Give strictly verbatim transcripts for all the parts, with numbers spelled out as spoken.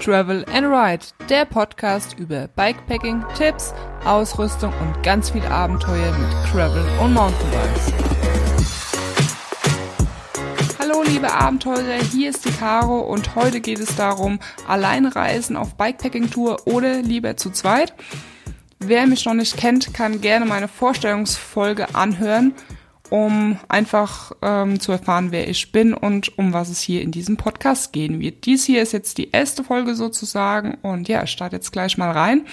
Travel and Ride, der Podcast über Bikepacking, Tipps, Ausrüstung und ganz viel Abenteuer mit Gravel und Mountainbikes. Hallo liebe Abenteurer, hier ist die Caro und heute geht es darum, alleine reisen auf Bikepacking-Tour oder lieber zu zweit. Wer mich noch nicht kennt, kann gerne meine Vorstellungsfolge anhören, um einfach ähm, zu erfahren, wer ich bin und um was es hier in diesem Podcast gehen wird. Dies hier ist jetzt die erste Folge sozusagen und ja, ich starte jetzt gleich mal rein.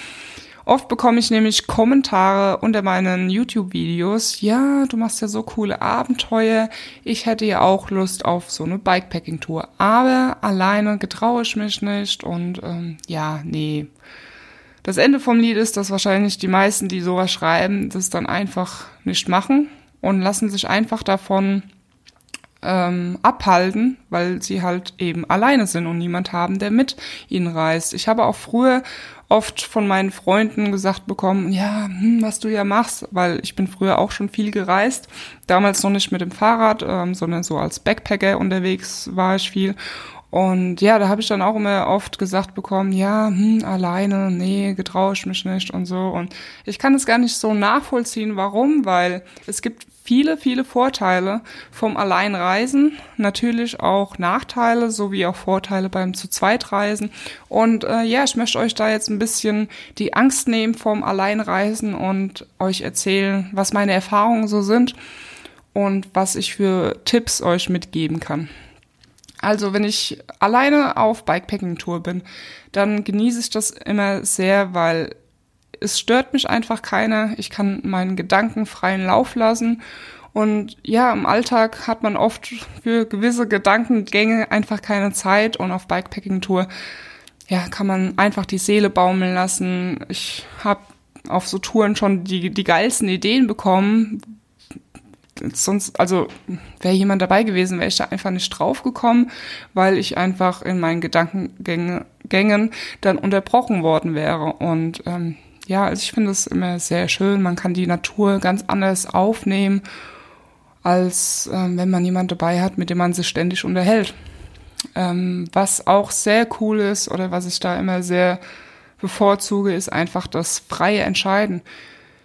Oft bekomme ich nämlich Kommentare unter meinen YouTube-Videos. Ja, du machst ja so coole Abenteuer. Ich hätte ja auch Lust auf so eine Bikepacking-Tour, aber alleine getraue ich mich nicht und ähm, ja, nee. Das Ende vom Lied ist, dass wahrscheinlich die meisten, die sowas schreiben, das dann einfach nicht machen. Und lassen sich einfach davon ähm, abhalten, weil sie halt eben alleine sind und niemand haben, der mit ihnen reist. Ich habe auch früher oft von meinen Freunden gesagt bekommen, ja, hm, was du ja machst, weil ich bin früher auch schon viel gereist. Damals noch nicht mit dem Fahrrad, ähm, sondern so als Backpacker unterwegs war ich viel. Und ja, da habe ich dann auch immer oft gesagt bekommen, ja, hm, alleine, nee, getraue ich mich nicht und so. Und ich kann es gar nicht so nachvollziehen, warum, weil es gibt viele, viele Vorteile vom Alleinreisen, natürlich auch Nachteile, sowie auch Vorteile beim Zu-Zweit-Reisen. Und äh, ja, ich möchte euch da jetzt ein bisschen die Angst nehmen vom Alleinreisen und euch erzählen, was meine Erfahrungen so sind und was ich für Tipps euch mitgeben kann. Also wenn ich alleine auf Bikepacking-Tour bin, dann genieße ich das immer sehr, weil es stört mich einfach keiner. Ich kann meinen Gedanken freien Lauf lassen und ja, im Alltag hat man oft für gewisse Gedankengänge einfach keine Zeit und auf Bikepacking-Tour ja, kann man einfach die Seele baumeln lassen. Ich habe auf so Touren schon die, die geilsten Ideen bekommen, sonst, also wäre jemand dabei gewesen, wäre ich da einfach nicht drauf gekommen, weil ich einfach in meinen Gedankengängen dann unterbrochen worden wäre. Und ähm, ja, also ich finde es immer sehr schön. Man kann die Natur ganz anders aufnehmen, als ähm, wenn man jemanden dabei hat, mit dem man sich ständig unterhält. Ähm, was auch sehr cool ist oder was ich da immer sehr bevorzuge, ist einfach das freie Entscheiden.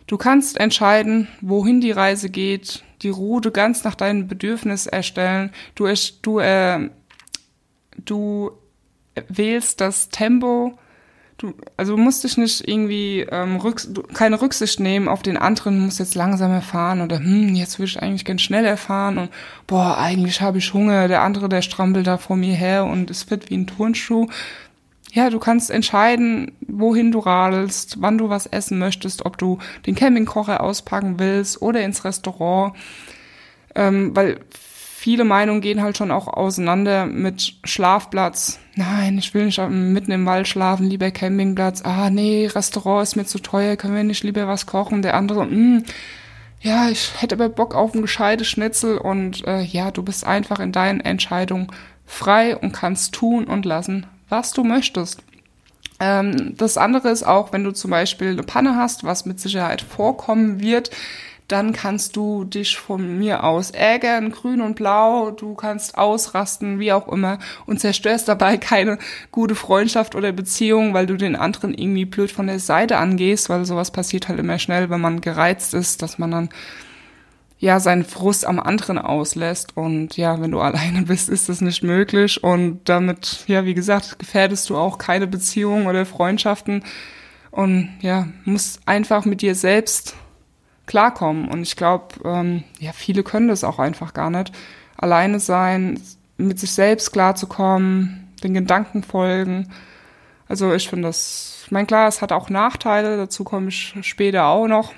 Du kannst entscheiden, wohin die Reise geht, die Route ganz nach deinem Bedürfnis erstellen. Du, du, äh, du wählst das Tempo. Du, also du musst dich nicht irgendwie ähm, rücks- du, keine Rücksicht nehmen auf den anderen. Du musst jetzt langsamer fahren oder hm, jetzt würde ich eigentlich ganz schnell fahren und boah, eigentlich habe ich Hunger. Der andere, der strampelt da vor mir her und ist fit wie ein Turnschuh. Ja, du kannst entscheiden, wohin du radelst, wann du was essen möchtest, ob du den Campingkocher auspacken willst oder ins Restaurant, ähm, weil viele Meinungen gehen halt schon auch auseinander mit Schlafplatz. Nein, ich will nicht mitten im Wald schlafen, lieber Campingplatz. Ah, nee, Restaurant ist mir zu teuer, können wir nicht lieber was kochen? Der andere, mh, ja, ich hätte aber Bock auf ein gescheites Schnitzel und äh, ja, du bist einfach in deinen Entscheidungen frei und kannst tun und lassen, was du möchtest. Ähm, das andere ist auch, wenn du zum Beispiel eine Panne hast, was mit Sicherheit vorkommen wird, dann kannst du dich von mir aus ärgern, grün und blau, du kannst ausrasten, wie auch immer, und zerstörst dabei keine gute Freundschaft oder Beziehung, weil du den anderen irgendwie blöd von der Seite angehst, weil sowas passiert halt immer schnell, wenn man gereizt ist, dass man dann ja, seinen Frust am anderen auslässt und ja, wenn du alleine bist, ist das nicht möglich und damit, ja, wie gesagt, gefährdest du auch keine Beziehungen oder Freundschaften und ja, musst einfach mit dir selbst klarkommen und ich glaube, ähm, ja, viele können das auch einfach gar nicht, alleine sein, mit sich selbst klarzukommen, den Gedanken folgen, also ich finde das, ich meine, klar, es hat auch Nachteile, dazu komme ich später auch noch.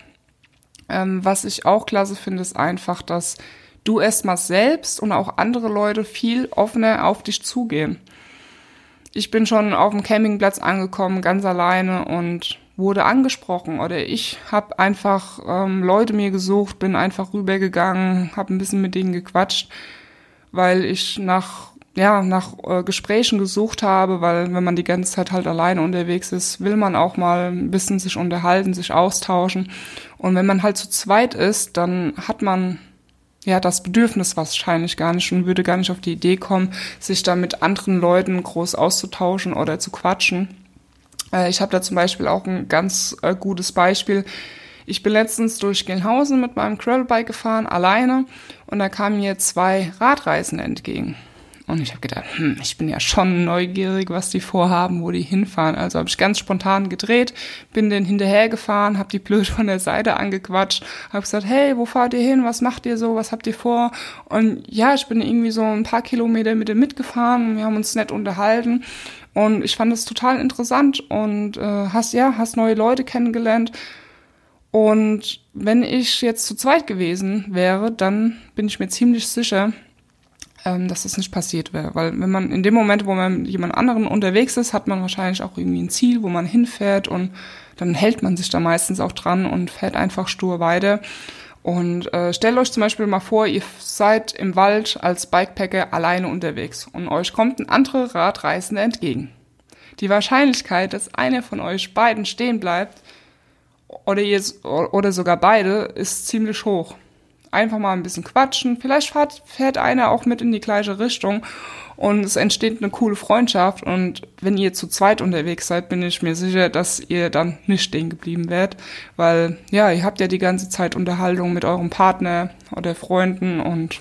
Was ich auch klasse finde, ist einfach, dass du erstmal selbst und auch andere Leute viel offener auf dich zugehen. Ich bin schon auf dem Campingplatz angekommen, ganz alleine und wurde angesprochen. Oder ich habe einfach ähm, Leute mir gesucht, bin einfach rübergegangen, habe ein bisschen mit denen gequatscht, weil ich nach, ja, nach äh, Gesprächen gesucht habe, weil wenn man die ganze Zeit halt alleine unterwegs ist, will man auch mal ein bisschen sich unterhalten, sich austauschen. Und wenn man halt zu zweit ist, dann hat man ja, das Bedürfnis wahrscheinlich gar nicht und würde gar nicht auf die Idee kommen, sich da mit anderen Leuten groß auszutauschen oder zu quatschen. Äh, ich habe da zum Beispiel auch ein ganz äh, gutes Beispiel. Ich bin letztens durch Gelnhausen mit meinem Curlbike gefahren, alleine, und da kamen mir zwei Radreisende entgegen. Und ich habe gedacht, hm, ich bin ja schon neugierig, was die vorhaben, wo die hinfahren. Also habe ich ganz spontan gedreht, bin denen hinterhergefahren, habe die blöd von der Seite angequatscht, habe gesagt, hey, wo fahrt ihr hin, was macht ihr so, was habt ihr vor? Und ja, ich bin irgendwie so ein paar Kilometer mit denen mitgefahren und wir haben uns nett unterhalten. Und ich fand es total interessant und äh, hast ja, hast neue Leute kennengelernt. Und wenn ich jetzt zu zweit gewesen wäre, dann bin ich mir ziemlich sicher, dass das nicht passiert wäre, weil wenn man in dem Moment, wo man mit jemand anderem unterwegs ist, hat man wahrscheinlich auch irgendwie ein Ziel, wo man hinfährt, und dann hält man sich da meistens auch dran und fährt einfach stur weiter. Und äh, stellt euch zum Beispiel mal vor, ihr seid im Wald als Bikepacker alleine unterwegs und euch kommt ein anderer Radreisender entgegen. Die Wahrscheinlichkeit, dass einer von euch beiden stehen bleibt oder, ihr, oder sogar beide, ist ziemlich hoch. Einfach mal ein bisschen quatschen. Vielleicht fährt, fährt einer auch mit in die gleiche Richtung und es entsteht eine coole Freundschaft. Und wenn ihr zu zweit unterwegs seid, bin ich mir sicher, dass ihr dann nicht stehen geblieben werdet, weil ja, ihr habt ja die ganze Zeit Unterhaltung mit eurem Partner oder Freunden und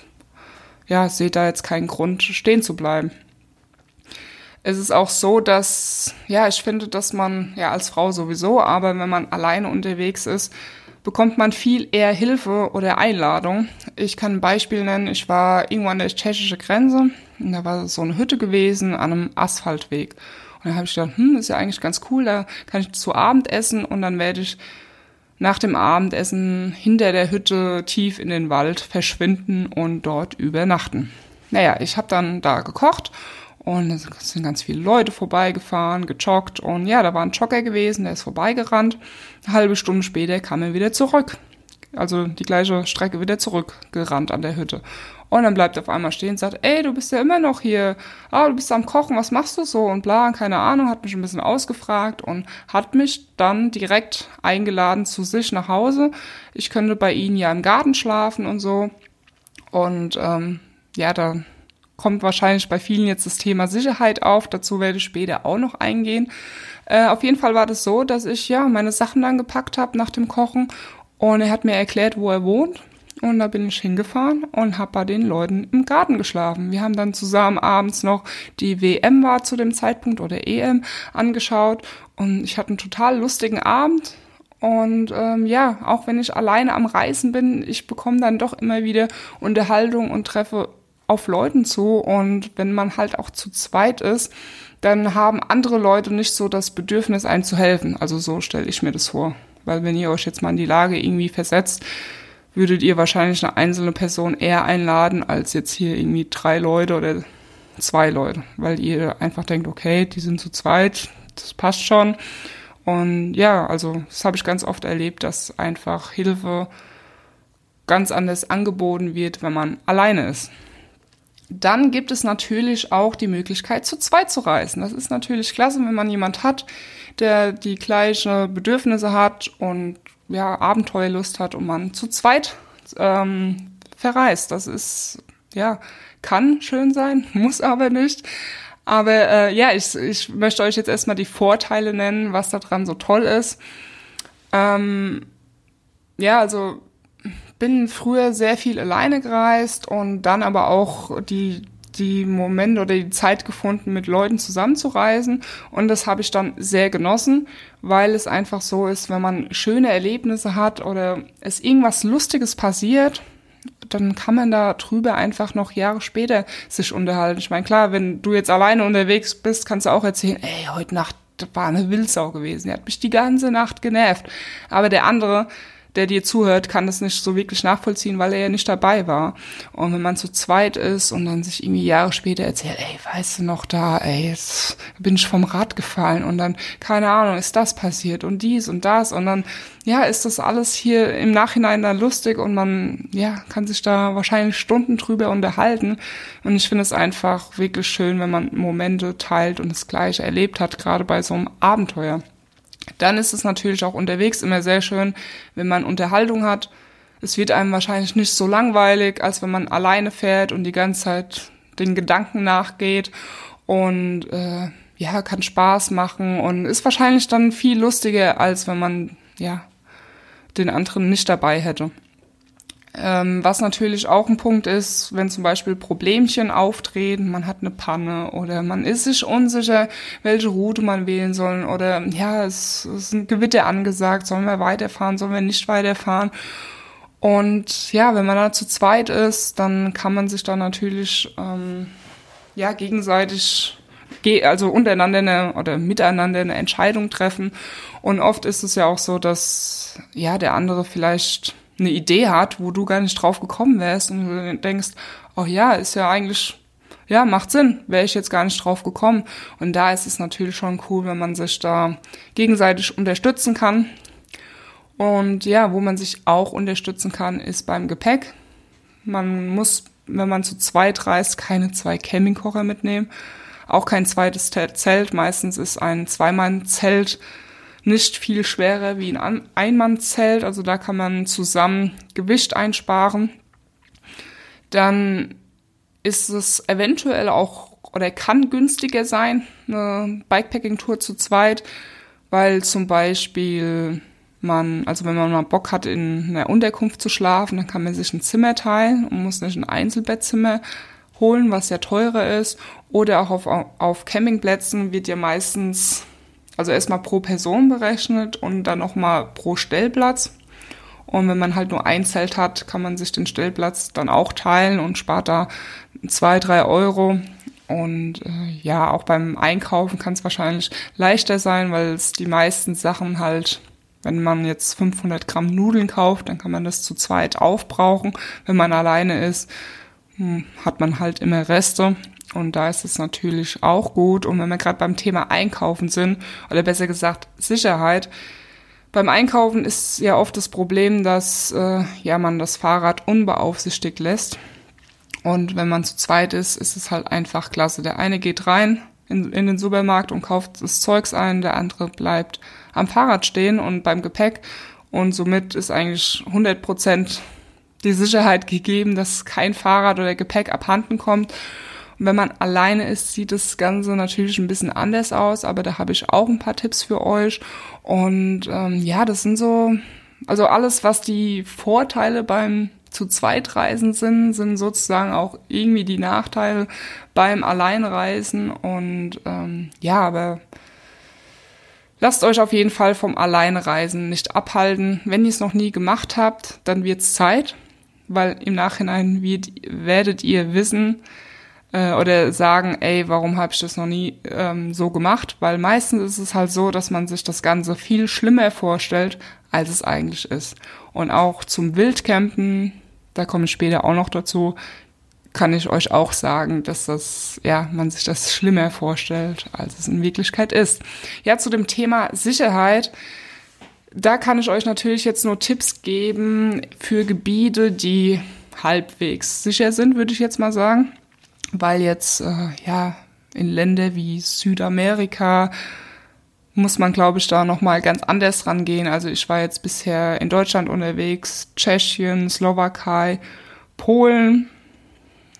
ja, seht da jetzt keinen Grund, stehen zu bleiben. Es ist auch so, dass, ja, ich finde, dass man, ja, als Frau sowieso, aber wenn man alleine unterwegs ist, bekommt man viel eher Hilfe oder Einladung. Ich kann ein Beispiel nennen. Ich war irgendwo an der tschechischen Grenze und da war so eine Hütte gewesen an einem Asphaltweg. Und da habe ich gedacht, hm, ist ja eigentlich ganz cool, da kann ich zu Abend essen und dann werde ich nach dem Abendessen hinter der Hütte tief in den Wald verschwinden und dort übernachten. Naja, ich habe dann da gekocht und es sind ganz viele Leute vorbeigefahren, gejoggt. Und ja, da war ein Jogger gewesen, der ist vorbeigerannt. Eine halbe Stunde später kam er wieder zurück. Also die gleiche Strecke wieder zurückgerannt an der Hütte. Und dann bleibt er auf einmal stehen und sagt, ey, du bist ja immer noch hier. Ah, du bist am Kochen, was machst du so? Und bla, keine Ahnung, hat mich ein bisschen ausgefragt und hat mich dann direkt eingeladen zu sich nach Hause. Ich könnte bei ihnen ja im Garten schlafen und so. Und ähm, ja, dann kommt wahrscheinlich bei vielen jetzt das Thema Sicherheit auf. Dazu werde ich später auch noch eingehen. Äh, auf jeden Fall war das so, dass ich ja meine Sachen dann gepackt habe nach dem Kochen. Und er hat mir erklärt, wo er wohnt. Und da bin ich hingefahren und habe bei den Leuten im Garten geschlafen. Wir haben dann zusammen abends noch die W M war zu dem Zeitpunkt oder E M angeschaut. Und ich hatte einen total lustigen Abend. Und ähm, ja, auch wenn ich alleine am Reisen bin, ich bekomme dann doch immer wieder Unterhaltung und treffe auf Leuten zu, und wenn man halt auch zu zweit ist, dann haben andere Leute nicht so das Bedürfnis, einem zu helfen. Also so stelle ich mir das vor, weil wenn ihr euch jetzt mal in die Lage irgendwie versetzt, würdet ihr wahrscheinlich eine einzelne Person eher einladen, als jetzt hier irgendwie drei Leute oder zwei Leute, weil ihr einfach denkt, okay, die sind zu zweit, das passt schon. Und ja, also das habe ich ganz oft erlebt, dass einfach Hilfe ganz anders angeboten wird, wenn man alleine ist. Dann gibt es natürlich auch die Möglichkeit, zu zweit zu reisen. Das ist natürlich klasse, wenn man jemand hat, der die gleichen Bedürfnisse hat und ja, Abenteuerlust hat und man zu zweit ähm, verreist. Das ist, ja, kann schön sein, muss aber nicht. Aber äh, ja, ich, ich möchte euch jetzt erstmal die Vorteile nennen, was daran so toll ist. Ähm, ja, also bin früher sehr viel alleine gereist und dann aber auch die, die Momente oder die Zeit gefunden, mit Leuten zusammenzureisen. Und das habe ich dann sehr genossen, weil es einfach so ist, wenn man schöne Erlebnisse hat oder es irgendwas Lustiges passiert, dann kann man da drüber einfach noch Jahre später sich unterhalten. Ich meine, klar, wenn du jetzt alleine unterwegs bist, kannst du auch erzählen, ey, heute Nacht war eine Wildsau gewesen, die hat mich die ganze Nacht genervt. Aber der andere, der dir zuhört, kann das nicht so wirklich nachvollziehen, weil er ja nicht dabei war. Und wenn man zu zweit ist und dann sich irgendwie Jahre später erzählt, ey, weißt du noch da, ey, jetzt bin ich vom Rad gefallen und dann, keine Ahnung, ist das passiert und dies und das und dann, ja, ist das alles hier im Nachhinein dann lustig und man, ja, kann sich da wahrscheinlich Stunden drüber unterhalten. Und ich finde es einfach wirklich schön, wenn man Momente teilt und das Gleiche erlebt hat, gerade bei so einem Abenteuer. Dann ist es natürlich auch unterwegs immer sehr schön, wenn man Unterhaltung hat. Es wird einem wahrscheinlich nicht so langweilig, als wenn man alleine fährt und die ganze Zeit den Gedanken nachgeht und äh, ja, kann Spaß machen und ist wahrscheinlich dann viel lustiger, als wenn man ja den anderen nicht dabei hätte. Ähm, was natürlich auch ein Punkt ist, wenn zum Beispiel Problemchen auftreten, man hat eine Panne oder man ist sich unsicher, welche Route man wählen soll oder ja, es ist ein Gewitter angesagt, sollen wir weiterfahren, sollen wir nicht weiterfahren. Und ja, wenn man da zu zweit ist, dann kann man sich da natürlich ähm, ja gegenseitig, also untereinander eine, oder miteinander eine Entscheidung treffen. Und oft ist es ja auch so, dass ja der andere vielleicht eine Idee hat, wo du gar nicht drauf gekommen wärst und du denkst, oh ja, ist ja eigentlich, ja, macht Sinn, wäre ich jetzt gar nicht drauf gekommen. Und da ist es natürlich schon cool, wenn man sich da gegenseitig unterstützen kann. Und ja, wo man sich auch unterstützen kann, ist beim Gepäck. Man muss, wenn man zu zweit reist, keine zwei Campingkocher mitnehmen, auch kein zweites Zelt. Meistens ist ein Zweimann-Zelt nicht viel schwerer wie ein Einmannzelt, also da kann man zusammen Gewicht einsparen. Dann ist es eventuell auch oder kann günstiger sein, eine Bikepacking-Tour zu zweit, weil zum Beispiel man, also wenn man mal Bock hat, in einer Unterkunft zu schlafen, dann kann man sich ein Zimmer teilen und muss nicht ein Einzelbettzimmer holen, was ja teurer ist. Oder auch auf, auf Campingplätzen wird ja meistens, also erstmal pro Person berechnet und dann nochmal pro Stellplatz. Und wenn man halt nur ein Zelt hat, kann man sich den Stellplatz dann auch teilen und spart da zwei, drei Euro. Und äh, ja, auch beim Einkaufen kann es wahrscheinlich leichter sein, weil es die meisten Sachen halt, wenn man jetzt fünfhundert Gramm Nudeln kauft, dann kann man das zu zweit aufbrauchen. Wenn man alleine ist, hat man halt immer Reste. Und da ist es natürlich auch gut. Und wenn wir gerade beim Thema Einkaufen sind, oder besser gesagt Sicherheit, beim Einkaufen ist ja oft das Problem, dass äh, ja man das Fahrrad unbeaufsichtigt lässt. Und wenn man zu zweit ist, ist es halt einfach klasse. Der eine geht rein in, in den Supermarkt und kauft das Zeugs ein, der andere bleibt am Fahrrad stehen und beim Gepäck. Und somit ist eigentlich hundert Prozent die Sicherheit gegeben, dass kein Fahrrad oder Gepäck abhanden kommt. Wenn man alleine ist, sieht das Ganze natürlich ein bisschen anders aus, aber da habe ich auch ein paar Tipps für euch. Und ähm, ja, das sind so, also alles, was die Vorteile beim Zu-Zweit-Reisen sind, sind sozusagen auch irgendwie die Nachteile beim Alleinreisen. Und ähm, ja, aber lasst euch auf jeden Fall vom Alleinreisen nicht abhalten. Wenn ihr es noch nie gemacht habt, dann wird es Zeit, weil im Nachhinein wird, werdet ihr wissen, oder sagen, ey, warum habe ich das noch nie ähm, so gemacht? Weil meistens ist es halt so, dass man sich das Ganze viel schlimmer vorstellt, als es eigentlich ist. Und auch zum Wildcampen, da komme ich später auch noch dazu, kann ich euch auch sagen, dass das, ja, man sich das schlimmer vorstellt, als es in Wirklichkeit ist. Ja, zu dem Thema Sicherheit, da kann ich euch natürlich jetzt nur Tipps geben für Gebiete, die halbwegs sicher sind, würde ich jetzt mal sagen. Weil jetzt, äh, ja, in Länder wie Südamerika muss man, glaube ich, da nochmal ganz anders rangehen. Also ich war jetzt bisher in Deutschland unterwegs, Tschechien, Slowakei, Polen.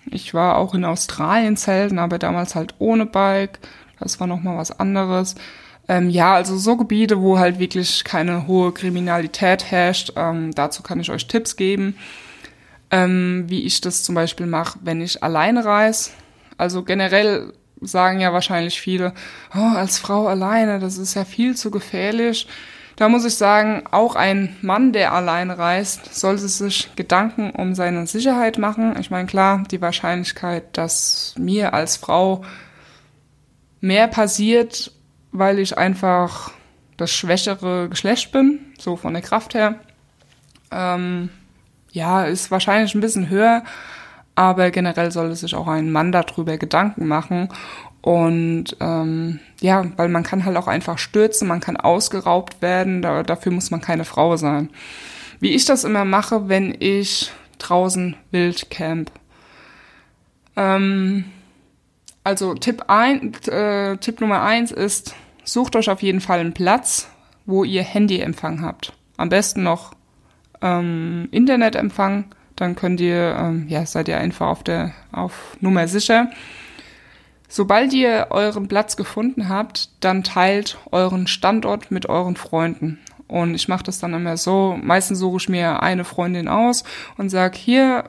Ich war auch in Australien zelten, aber damals halt ohne Bike. Das war nochmal was anderes. Ähm, ja, also so Gebiete, wo halt wirklich keine hohe Kriminalität herrscht. Ähm, dazu kann ich euch Tipps geben. Ähm, wie ich das zum Beispiel mache, wenn ich alleine reise. Also generell sagen ja wahrscheinlich viele, oh, als Frau alleine, das ist ja viel zu gefährlich. Da muss ich sagen, auch ein Mann, der alleine reist, sollte sich Gedanken um seine Sicherheit machen. Ich meine, klar, die Wahrscheinlichkeit, dass mir als Frau mehr passiert, weil ich einfach das schwächere Geschlecht bin, so von der Kraft her, ähm, ja, ist wahrscheinlich ein bisschen höher, aber generell sollte sich auch ein Mann darüber Gedanken machen. Und ähm, ja, weil man kann halt auch einfach stürzen, man kann ausgeraubt werden, da, dafür muss man keine Frau sein. Wie ich das immer mache, wenn ich draußen wild camp. Ähm, also Tipp, ein, äh, Tipp Nummer eins ist, sucht euch auf jeden Fall einen Platz, wo ihr Handyempfang habt. Am besten noch ähm, Internetempfang, dann könnt ihr, ähm, ja, seid ihr einfach auf der, auf Nummer sicher. Sobald ihr euren Platz gefunden habt, dann teilt euren Standort mit euren Freunden. Und ich mache das dann immer so, meistens suche ich mir eine Freundin aus und sage, hier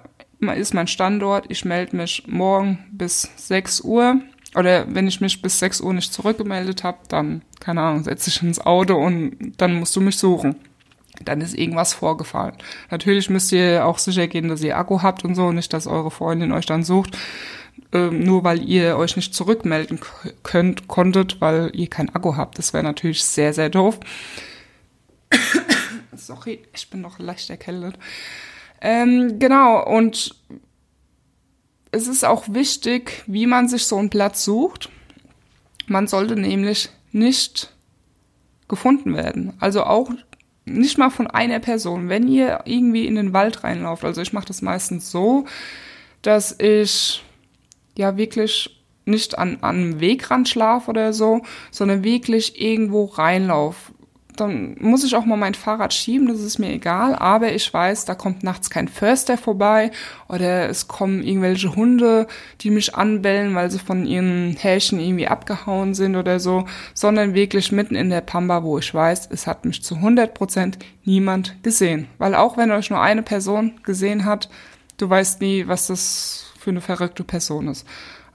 ist mein Standort, ich melde mich morgen bis sechs Uhr. Oder wenn ich mich bis sechs Uhr nicht zurückgemeldet habe, dann, keine Ahnung, setze ich ins Auto und dann musst du mich suchen. Dann ist irgendwas vorgefallen. Natürlich müsst ihr auch sicher gehen, dass ihr Akku habt und so, nicht, dass eure Freundin euch dann sucht, äh, nur weil ihr euch nicht zurückmelden könnt, konntet, weil ihr keinen Akku habt. Das wäre natürlich sehr, sehr doof. Sorry, ich bin noch leicht erkältet. Ähm, genau, und es ist auch wichtig, wie man sich so einen Platz sucht. Man sollte nämlich nicht gefunden werden. Also auch nicht mal von einer Person. Wenn ihr irgendwie in den Wald reinlauft, also ich mache das meistens so, dass ich ja wirklich nicht an einem Wegrand schlafe oder so, sondern wirklich irgendwo reinlaufe. Dann muss ich auch mal mein Fahrrad schieben, das ist mir egal, aber ich weiß, da kommt nachts kein Förster vorbei oder es kommen irgendwelche Hunde, die mich anbellen, weil sie von ihren Härchen irgendwie abgehauen sind oder so, sondern wirklich mitten in der Pampa, wo ich weiß, es hat mich zu hundert Prozent niemand gesehen. Weil auch wenn euch nur eine Person gesehen hat, du weißt nie, was das für eine verrückte Person ist.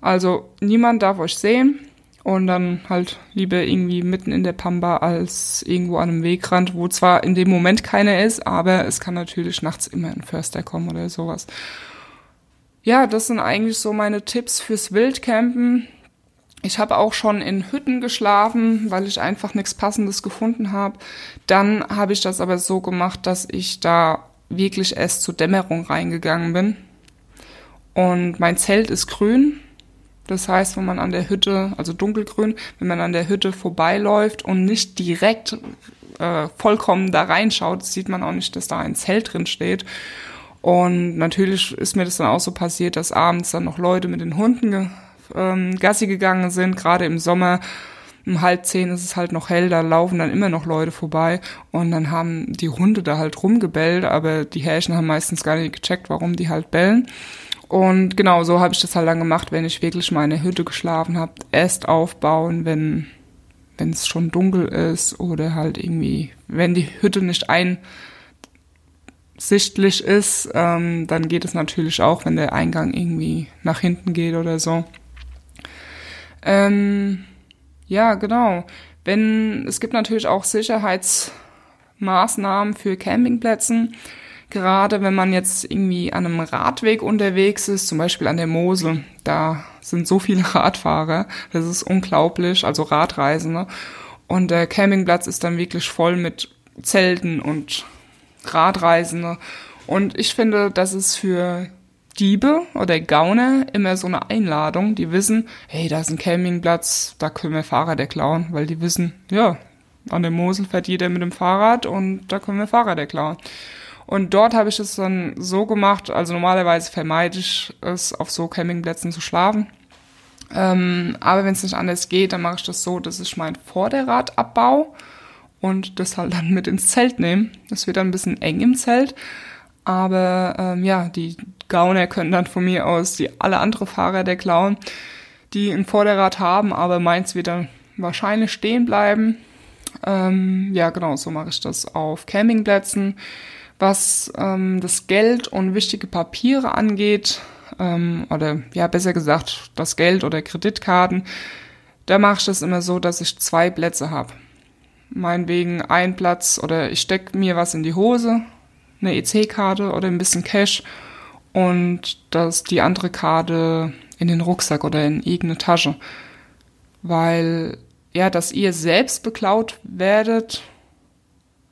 Also niemand darf euch sehen. Und dann halt lieber irgendwie mitten in der Pampa als irgendwo an einem Wegrand, wo zwar in dem Moment keiner ist, aber es kann natürlich nachts immer ein Förster kommen oder sowas. Ja, das sind eigentlich so meine Tipps fürs Wildcampen. Ich habe auch schon in Hütten geschlafen, weil ich einfach nichts Passendes gefunden habe. Dann habe ich das aber so gemacht, dass ich da wirklich erst zur Dämmerung reingegangen bin. Und mein Zelt ist grün. Das heißt, wenn man an der Hütte, also dunkelgrün, wenn man an der Hütte vorbeiläuft und nicht direkt äh, vollkommen da reinschaut, sieht man auch nicht, dass da ein Zelt drin steht. Und natürlich ist mir das dann auch so passiert, dass abends dann noch Leute mit den Hunden ge- ähm, Gassi gegangen sind. Gerade im Sommer, um halb zehn ist es halt noch hell, da laufen dann immer noch Leute vorbei. Und dann haben die Hunde da halt rumgebellt, aber die Härchen haben meistens gar nicht gecheckt, warum die halt bellen. Und genau, so habe ich das halt dann gemacht, wenn ich wirklich mal in der Hütte geschlafen habe. Erst aufbauen, wenn wenn es schon dunkel ist oder halt irgendwie, wenn die Hütte nicht einsichtlich ist, ähm, dann geht es natürlich auch, wenn der Eingang irgendwie nach hinten geht oder so. Ähm, ja, genau. Wenn es gibt natürlich auch Sicherheitsmaßnahmen für Campingplätzen. Gerade wenn man jetzt irgendwie an einem Radweg unterwegs ist, zum Beispiel an der Mosel, da sind so viele Radfahrer, das ist unglaublich, also Radreisende. Und der Campingplatz ist dann wirklich voll mit Zelten und Radreisende. Und ich finde, das ist für Diebe oder Gauner immer so eine Einladung. Die wissen, hey, da ist ein Campingplatz, da können wir Fahrräder klauen, weil die wissen, ja, an der Mosel fährt jeder mit dem Fahrrad und da können wir Fahrräder klauen. Und dort habe ich es dann so gemacht, also normalerweise vermeide ich es, auf so Campingplätzen zu schlafen. Ähm, aber wenn es nicht anders geht, dann mache ich das so, dass ich mein Vorderrad abbaue und das halt dann mit ins Zelt nehme. Das wird dann ein bisschen eng im Zelt. Aber ähm, ja, die Gauner können dann von mir aus die alle andere Fahrräder klauen, die ein Vorderrad haben, aber meins wird dann wahrscheinlich stehen bleiben. Ähm, ja, genau, so mache ich das auf Campingplätzen. Was ähm, das Geld und wichtige Papiere angeht, ähm, oder ja besser gesagt das Geld oder Kreditkarten, da mache ich das immer so, dass ich zwei Plätze habe. Meinetwegen ein Platz oder ich stecke mir was in die Hose, eine E C-Karte oder ein bisschen Cash und das, die andere Karte in den Rucksack oder in irgendeine Tasche. Weil, ja, dass ihr selbst beklaut werdet,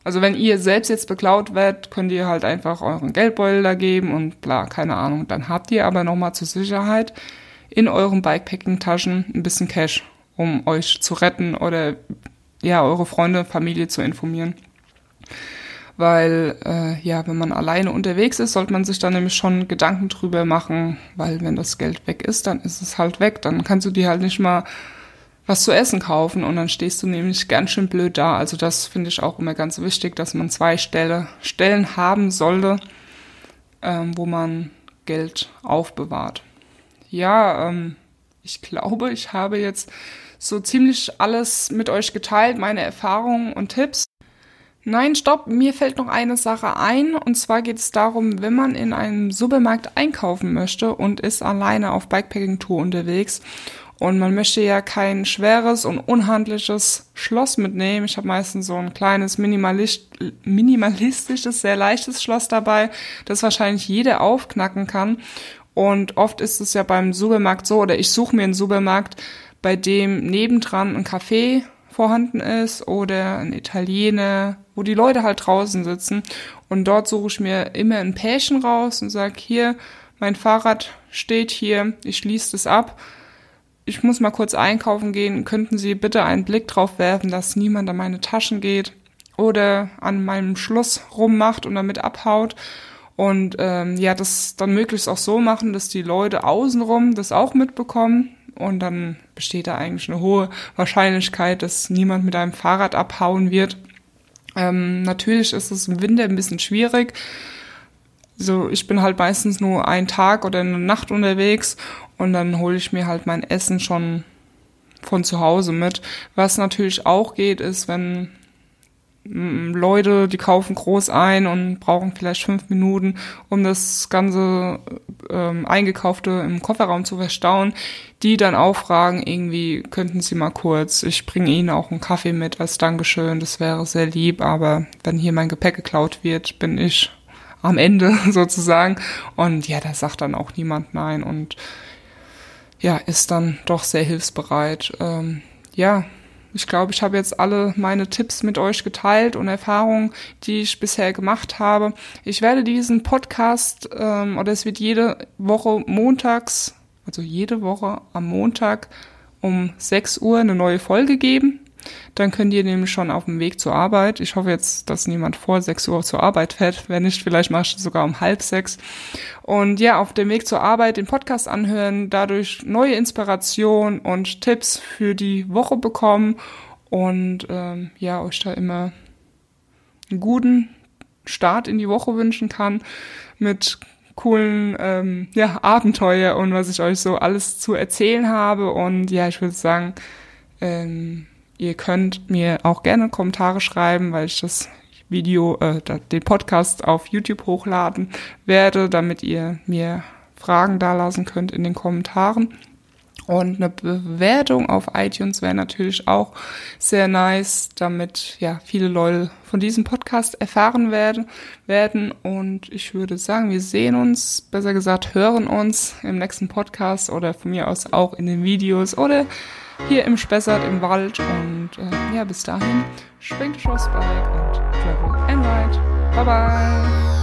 also wenn ihr selbst jetzt beklaut werdet, könnt ihr halt einfach euren Geldbeutel da geben und bla, keine Ahnung. Dann habt ihr aber nochmal zur Sicherheit in euren Bikepacking-Taschen ein bisschen Cash, um euch zu retten oder ja eure Freunde, Familie zu informieren. Weil äh, ja, wenn man alleine unterwegs ist, sollte man sich da nämlich schon Gedanken drüber machen, weil wenn das Geld weg ist, dann ist es halt weg. Dann kannst du dir halt nicht mal was zu essen kaufen und dann stehst du nämlich ganz schön blöd da. Also das finde ich auch immer ganz wichtig, dass man zwei Stelle, Stellen haben sollte, ähm, wo man Geld aufbewahrt. Ja, ähm, ich glaube, ich habe jetzt so ziemlich alles mit euch geteilt, meine Erfahrungen und Tipps. Nein, stopp, mir fällt noch eine Sache ein, und zwar geht es darum, wenn man in einem Supermarkt einkaufen möchte und ist alleine auf Bikepacking-Tour unterwegs und man möchte ja kein schweres und unhandliches Schloss mitnehmen. Ich habe meistens so ein kleines, minimalist, minimalistisches, sehr leichtes Schloss dabei, das wahrscheinlich jeder aufknacken kann, und oft ist es ja beim Supermarkt so, oder ich suche mir einen Supermarkt, bei dem nebendran ein Café vorhanden ist oder ein Italiener, wo die Leute halt draußen sitzen. Und dort suche ich mir immer ein Pärchen raus und sage, hier, mein Fahrrad steht hier, ich schließe das ab. Ich muss mal kurz einkaufen gehen, könnten Sie bitte einen Blick drauf werfen, dass niemand an meine Taschen geht oder an meinem Schloss rummacht und damit abhaut. Und ähm, ja, das dann möglichst auch so machen, dass die Leute außenrum das auch mitbekommen. Und dann besteht da eigentlich eine hohe Wahrscheinlichkeit, dass niemand mit einem Fahrrad abhauen wird. Ähm, natürlich ist es im Winter ein bisschen schwierig. Also ich bin halt meistens nur einen Tag oder eine Nacht unterwegs und dann hole ich mir halt mein Essen schon von zu Hause mit. Was natürlich auch geht, ist, wenn Leute, die kaufen groß ein und brauchen vielleicht fünf Minuten, um das ganze ähm, Eingekaufte im Kofferraum zu verstauen, die dann auch fragen, irgendwie könnten sie mal kurz, ich bringe ihnen auch einen Kaffee mit als Dankeschön, das wäre sehr lieb, aber wenn hier mein Gepäck geklaut wird, bin ich am Ende sozusagen, und ja, da sagt dann auch niemand nein und ja, ist dann doch sehr hilfsbereit. Ähm, ja, ich glaube, ich habe jetzt alle meine Tipps mit euch geteilt und Erfahrungen, die ich bisher gemacht habe. Ich werde diesen Podcast, ähm, oder es wird jede Woche montags, also jede Woche am Montag um sechs Uhr eine neue Folge geben. Dann könnt ihr nämlich schon auf dem Weg zur Arbeit. Ich hoffe jetzt, dass niemand vor sechs Uhr zur Arbeit fährt. Wenn nicht, vielleicht mache ich das sogar um halb sechs. Und ja, auf dem Weg zur Arbeit den Podcast anhören, dadurch neue Inspiration und Tipps für die Woche bekommen und ähm, ja, euch da immer einen guten Start in die Woche wünschen kann mit coolen ähm, ja, Abenteuer und was ich euch so alles zu erzählen habe. Und ja, ich würde sagen, ähm, ihr könnt mir auch gerne Kommentare schreiben, weil ich das Video, äh, den Podcast auf YouTube hochladen werde, damit ihr mir Fragen dalassen könnt in den Kommentaren. Und eine Bewertung auf iTunes wäre natürlich auch sehr nice, damit ja viele Leute von diesem Podcast erfahren werden. werden. Und ich würde sagen, wir sehen uns, besser gesagt hören uns im nächsten Podcast oder von mir aus auch in den Videos oder hier im Spessart im Wald. Und äh, ja, bis dahin, schwingt euch aufs Bike und Travel and Ride. Bye bye!